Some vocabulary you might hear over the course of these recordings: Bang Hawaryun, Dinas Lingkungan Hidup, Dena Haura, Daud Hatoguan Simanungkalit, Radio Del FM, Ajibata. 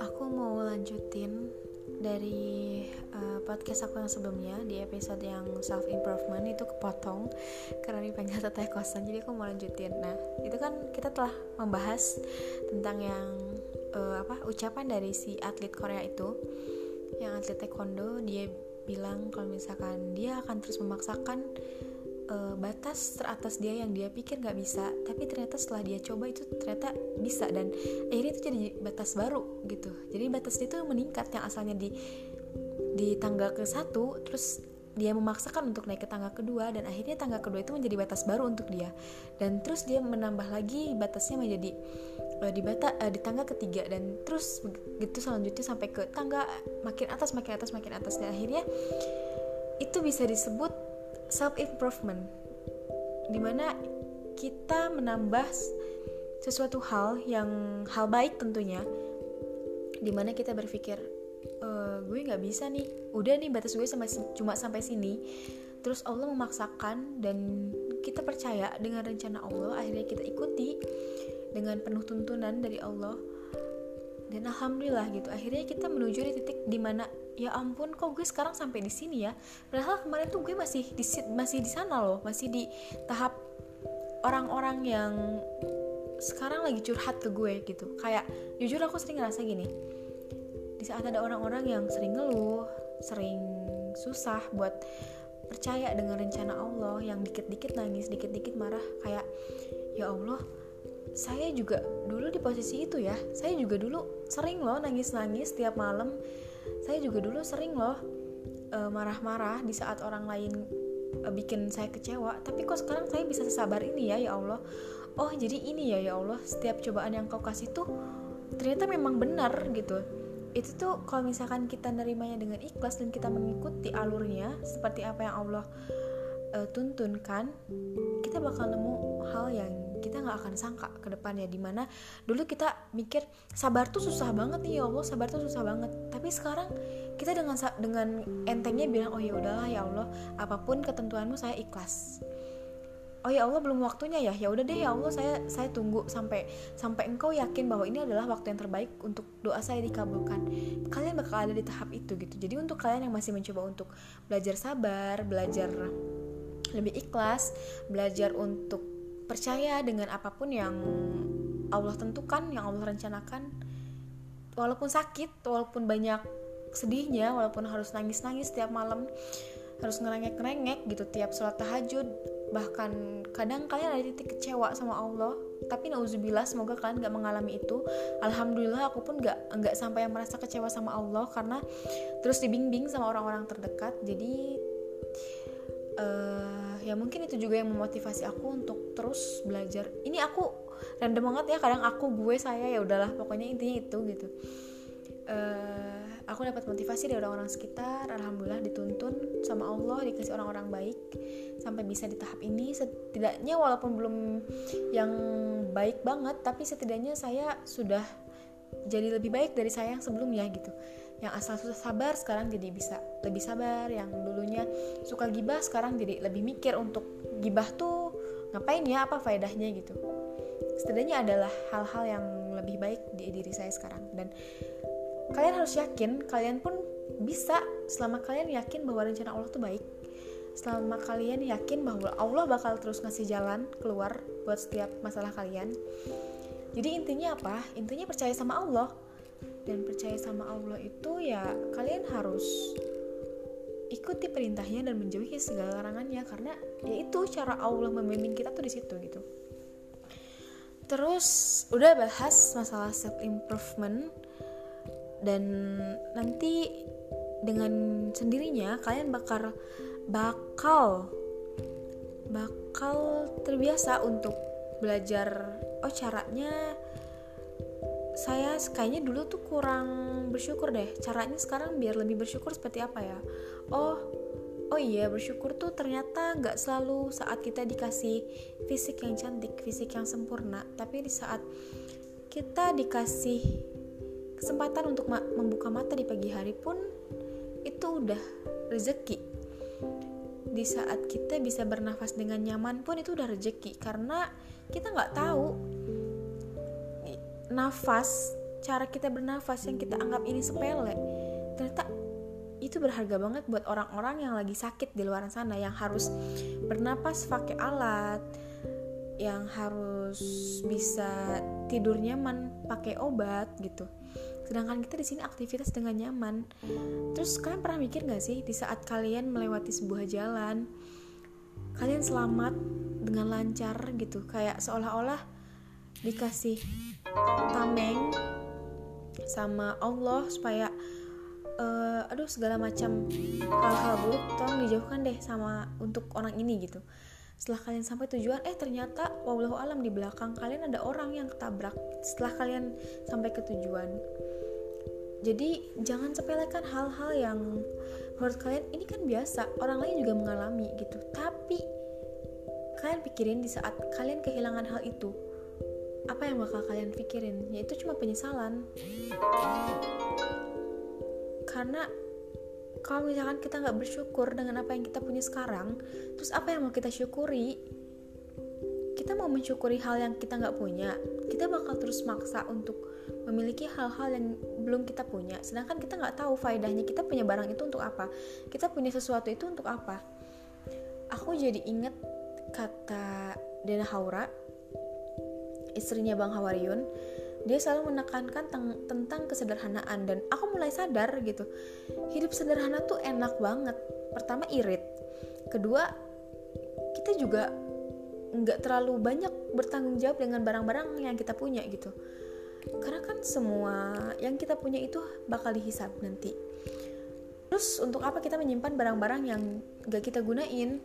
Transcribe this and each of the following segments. Aku mau lanjutin dari podcast aku yang sebelumnya di episode yang self improvement itu kepotong karena dipanggil teteh kosan, jadi aku mau lanjutin. Nah, itu kan kita telah membahas tentang yang ucapan dari si atlet Korea itu, yang atlet taekwondo. Dia bilang kalau misalkan dia akan terus memaksakan batas teratas dia yang dia pikir gak bisa, tapi ternyata setelah dia coba itu ternyata bisa, dan akhirnya itu jadi batas baru gitu. Jadi batas dia itu meningkat, yang asalnya di tangga ke-1, terus dia memaksakan untuk naik ke tangga ke-2, dan akhirnya tangga ke-2 itu menjadi batas baru untuk dia, dan terus dia menambah lagi batasnya menjadi di tangga ke-3, dan terus begitu selanjutnya sampai ke tangga makin atas, dan akhirnya itu bisa disebut self-improvement, dimana kita menambah sesuatu hal yang hal baik tentunya, dimana kita berpikir gue gak bisa nih, udah nih batas gue cuma sampai sini, terus Allah memaksakan, dan kita percaya dengan rencana Allah, akhirnya kita ikuti dengan penuh tuntunan dari Allah, dan alhamdulillah gitu, akhirnya kita menuju di titik dimana ya ampun, kok gue sekarang sampai di sini ya. Padahal kemarin tuh gue masih di sana loh, masih di tahap orang-orang yang sekarang lagi curhat ke gue gitu. Kayak jujur aku sering ngerasa gini. Di saat ada orang-orang yang sering ngeluh, sering susah buat percaya dengan rencana Allah, yang dikit-dikit nangis, dikit-dikit marah, kayak ya Allah, saya juga dulu di posisi itu ya. Saya juga dulu sering loh nangis-nangis tiap malam. Saya juga dulu sering loh marah-marah di saat orang lain bikin saya kecewa. Tapi kok sekarang saya bisa sesabar ini ya Allah. Oh jadi ini ya Allah, setiap cobaan yang kau kasih tuh ternyata memang benar gitu. Itu tuh kalau misalkan kita nerimanya dengan ikhlas dan kita mengikuti alurnya seperti apa yang Allah tuntunkan, kita bakal nemu hal yang kita gak akan sangka ke depannya, dimana dulu kita mikir sabar tuh susah banget nih ya Allah, sabar tuh susah banget, tapi sekarang kita dengan entengnya bilang oh ya udahlah ya Allah, apapun ketentuanmu saya ikhlas. Oh ya Allah belum waktunya ya, ya udah deh ya Allah, saya tunggu sampai engkau yakin bahwa ini adalah waktu yang terbaik untuk doa saya dikabulkan. Kalian bakal ada di tahap itu gitu. Jadi untuk kalian yang masih mencoba untuk belajar sabar, belajar lebih ikhlas, belajar untuk percaya dengan apapun yang Allah tentukan, yang Allah rencanakan, walaupun sakit, walaupun banyak sedihnya, walaupun harus nangis-nangis tiap malam, harus ngerengek-ngerengek gitu tiap sholat tahajud, bahkan kadang kalian ada titik kecewa sama Allah, tapi na'udzubillah semoga kalian gak mengalami itu. Alhamdulillah aku pun gak sampai yang merasa kecewa sama Allah, karena terus dibimbing sama orang-orang terdekat. Jadi ya mungkin itu juga yang memotivasi aku untuk terus belajar. Ini aku random banget ya, kadang aku, gue, saya, ya udahlah pokoknya intinya itu gitu. Aku dapat motivasi dari orang-orang sekitar, alhamdulillah dituntun sama Allah, dikasih orang-orang baik sampai bisa di tahap ini. Setidaknya walaupun belum yang baik banget, tapi setidaknya saya sudah jadi lebih baik dari saya yang sebelumnya gitu. Yang asal susah sabar sekarang jadi bisa lebih sabar, yang dulunya suka gibah sekarang jadi lebih mikir untuk gibah tuh ngapain ya, apa faedahnya gitu. Setidaknya adalah hal-hal yang lebih baik di diri saya sekarang, dan kalian harus yakin kalian pun bisa selama kalian yakin bahwa rencana Allah tuh baik, selama kalian yakin bahwa Allah bakal terus ngasih jalan keluar buat setiap masalah kalian. Jadi intinya apa? Intinya percaya sama Allah. Dan percaya sama Allah itu ya kalian harus ikuti perintahnya dan menjauhi segala larangannya, karena ya itu cara Allah membimbing kita tuh di situ gitu. Terus udah bahas masalah self improvement, dan nanti dengan sendirinya kalian bakal terbiasa untuk belajar. Oh caranya saya kayaknya dulu tuh kurang bersyukur deh, caranya sekarang biar lebih bersyukur seperti apa ya. Oh iya, bersyukur tuh ternyata gak selalu saat kita dikasih fisik yang cantik, fisik yang sempurna, tapi di saat kita dikasih kesempatan untuk membuka mata di pagi hari pun itu udah rezeki. di saat kita bisa bernafas dengan nyaman pun itu udah rezeki, karena kita nggak tahu nafas, cara kita bernafas yang kita anggap ini sepele, ternyata itu berharga banget buat orang-orang yang lagi sakit di luar sana, yang harus bernapas pakai alat, yang harus bisa tidur nyaman pakai obat gitu. Sedangkan kita di sini aktivitas dengan nyaman. Terus kalian pernah mikir gak sih, di saat kalian melewati sebuah jalan, kalian selamat dengan lancar gitu, kayak seolah-olah dikasih tameng sama Allah supaya segala macam hal-hal buruk tolong dijauhkan deh sama untuk orang ini gitu. Setelah kalian sampai tujuan, ternyata wallahu alam di belakang kalian ada orang yang ketabrak setelah kalian sampai ke tujuan. Jadi jangan sepelekan hal-hal yang menurut kalian ini kan biasa, orang lain juga mengalami gitu. Tapi kalian pikirin di saat kalian kehilangan hal itu, apa yang bakal kalian pikirin? Yaitu cuma penyesalan. Karena kalau misalkan kita gak bersyukur dengan apa yang kita punya sekarang, terus apa yang mau kita syukuri? Kita mau mensyukuri hal yang kita gak punya, kita bakal terus maksa untuk memiliki hal-hal yang belum kita punya. Sedangkan kita gak tahu faedahnya kita punya barang itu untuk apa, kita punya sesuatu itu untuk apa. Aku jadi inget kata Dena Haura, istrinya Bang Hawaryun. Dia selalu menekankan tentang kesederhanaan, dan aku mulai sadar gitu, hidup sederhana tuh enak banget. Pertama, irit. Kedua, kita juga gak terlalu banyak bertanggung jawab dengan barang-barang yang kita punya gitu, karena kan semua yang kita punya itu bakal dihisab nanti. Terus untuk apa kita menyimpan barang-barang yang gak kita gunain?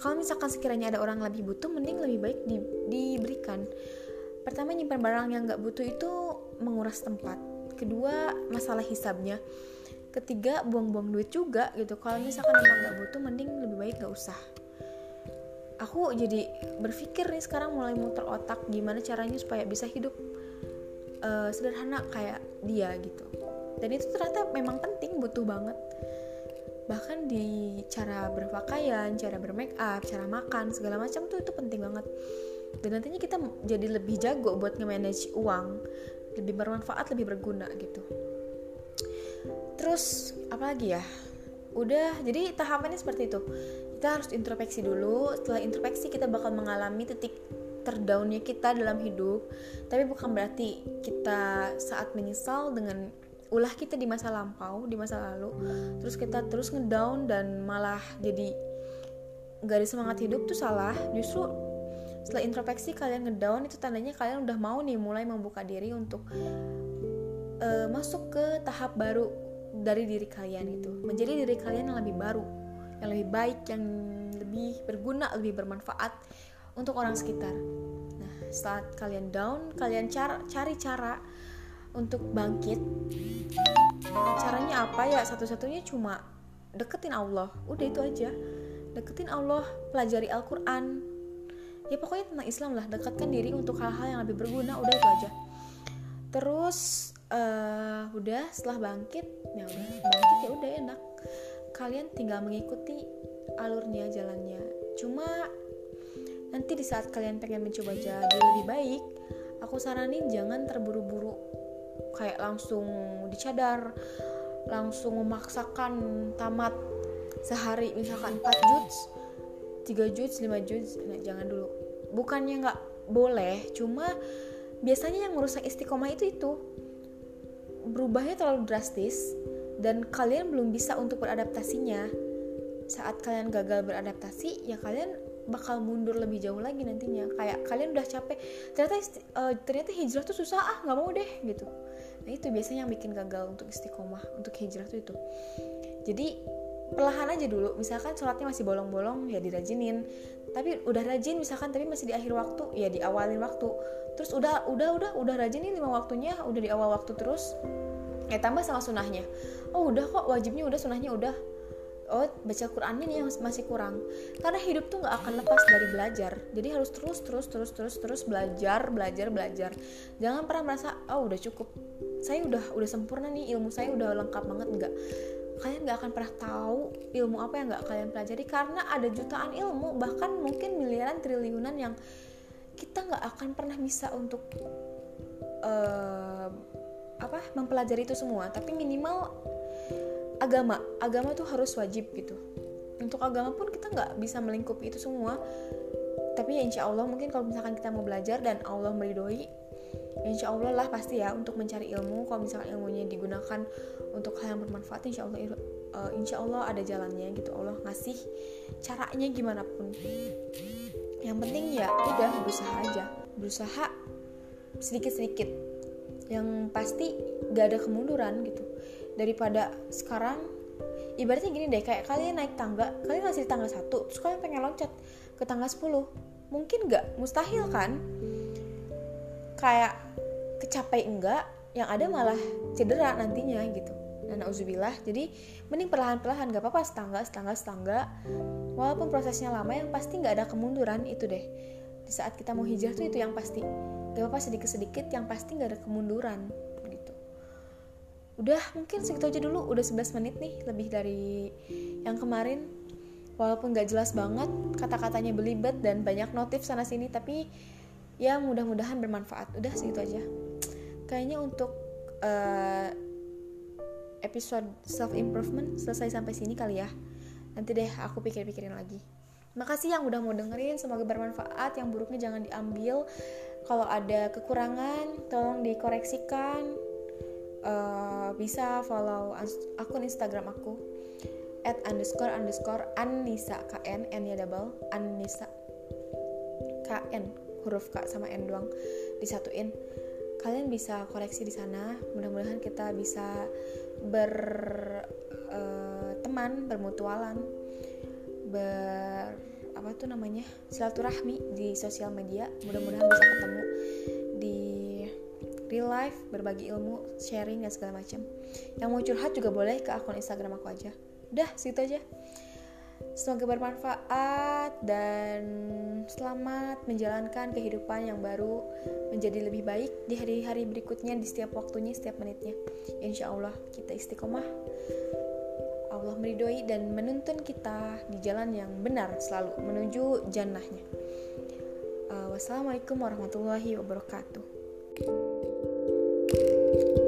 Kalau misalkan sekiranya ada orang lebih butuh, mending lebih baik diberikan. Pertama, nyimpan barang yang gak butuh itu menguras tempat. Kedua, masalah hisabnya. Ketiga, buang-buang duit juga gitu. Kalau misalkan emang gak butuh, mending lebih baik gak usah. Aku jadi berpikir nih sekarang, mulai muter otak gimana caranya supaya bisa hidup sederhana kayak dia gitu. Dan itu ternyata memang penting, butuh banget. Bahkan di cara berpakaian, cara bermake up, cara makan, segala macam tuh itu penting banget. Dan nantinya kita jadi lebih jago buat nge-manage uang, lebih bermanfaat, lebih berguna gitu. Terus apa lagi ya? Udah, jadi tahapannya seperti itu. Kita harus introspeksi dulu. Setelah introspeksi kita bakal mengalami titik terdownnya kita dalam hidup. Tapi bukan berarti kita saat menyesal dengan ulah kita di masa lampau, di masa lalu, terus kita terus ngedown dan malah jadi gak ada semangat hidup, tuh salah. Justru setelah introspeksi kalian ngedown, itu tandanya kalian udah mau nih mulai membuka diri untuk masuk ke tahap baru dari diri kalian gitu, menjadi diri kalian yang lebih baru, yang lebih baik, yang lebih berguna, lebih bermanfaat untuk orang sekitar. Nah, saat kalian down, kalian cari cara untuk bangkit. Caranya apa ya? Satu-satunya cuma deketin Allah. Udah itu aja. Deketin Allah, pelajari Al-Quran. Ya pokoknya tentang Islam lah, dekatkan diri untuk hal-hal yang lebih berguna, udah itu aja. Terus udah setelah bangkit, ya udah bangkit, ya udah enak. Kalian tinggal mengikuti alurnya, jalannya. Cuma nanti di saat kalian pengen mencoba jadi lebih baik, aku saranin jangan terburu-buru, kayak langsung dicadar, langsung memaksakan tamat sehari misalkan 4 juts 3 juts, 5 juts, nah, jangan dulu. Bukannya gak boleh, cuma biasanya yang merusak istiqomah itu berubahnya terlalu drastis, dan kalian belum bisa untuk beradaptasinya. Saat kalian gagal beradaptasi, ya kalian bakal mundur lebih jauh lagi nantinya. Kayak kalian udah capek, ternyata hijrah tuh susah, gak mau deh gitu. Nah itu biasanya yang bikin gagal untuk istiqomah, untuk hijrah tuh itu. Jadi perlahan aja dulu. Misalkan sholatnya masih bolong-bolong, ya dirajinin. Tapi udah rajin misalkan, tapi masih di akhir waktu, ya diawalin waktu. Terus udah rajinin 5 waktunya, udah di awal waktu terus, ya tambah sama sunahnya. Oh udah kok, wajibnya udah, sunahnya udah. Oh baca Qurannya nih yang masih kurang. Karena hidup tuh gak akan lepas dari belajar. Jadi harus terus belajar. Jangan pernah merasa, oh udah cukup, saya udah sempurna nih, ilmu saya udah lengkap banget. Enggak. kalian gak akan pernah tahu ilmu apa yang gak kalian pelajari, karena ada jutaan ilmu, bahkan mungkin miliaran triliunan yang kita gak akan pernah bisa untuk mempelajari itu semua. Tapi minimal agama tuh harus wajib gitu. Untuk agama pun kita gak bisa melingkupi itu semua, tapi ya insya Allah mungkin kalau misalkan kita mau belajar dan Allah meridhoi, insya Allah lah pasti ya untuk mencari ilmu. Kalau misalkan ilmunya digunakan untuk hal yang bermanfaat, insya Allah ada jalannya gitu. Allah ngasih caranya gimana pun. Yang penting ya udah berusaha aja, berusaha sedikit-sedikit. Yang pasti gak ada kemunduran gitu. Daripada sekarang, ibaratnya gini deh, kayak kalian naik tangga, kalian masih di tangga 1, terus kalian pengen loncat ke tangga 10, mungkin gak? Mustahil kan? Kayak kecapai enggak, yang ada malah cedera nantinya gitu. Nah, na'udzubillah. Jadi mending perlahan-perlahan, gak apa-apa setangga. Walaupun prosesnya lama, yang pasti gak ada kemunduran itu deh. Di saat kita mau hijrah tuh itu yang pasti. Gak apa-apa sedikit-sedikit, yang pasti gak ada kemunduran gitu. Udah mungkin segitu aja dulu, udah 11 menit nih, lebih dari yang kemarin. Walaupun gak jelas banget, kata-katanya belibet dan banyak notif sana sini, tapi ya mudah-mudahan bermanfaat. Udah segitu aja kayaknya untuk episode self-improvement. Selesai sampai sini kali ya. Nanti deh aku pikir-pikirin lagi. Makasih yang udah mau dengerin, semoga bermanfaat. Yang buruknya jangan diambil. Kalau ada kekurangan tolong dikoreksikan. Bisa follow akun Instagram aku @__annisa kn, n-nya double, annisa kn, huruf K sama N doang disatuin. Kalian bisa koreksi di sana. Mudah-mudahan kita bisa berteman, bermutualan, silaturahmi di sosial media. Mudah-mudahan bisa ketemu di real life, berbagi ilmu, sharing dan segala macam. Yang mau curhat juga boleh ke akun Instagram aku aja. Udah, segitu aja. Semoga bermanfaat dan selamat menjalankan kehidupan yang baru, menjadi lebih baik di hari-hari berikutnya, di setiap waktunya, setiap menitnya. Insya Allah kita istiqomah, Allah meridhoi dan menuntun kita di jalan yang benar selalu menuju jannahnya. Wassalamualaikum warahmatullahi wabarakatuh.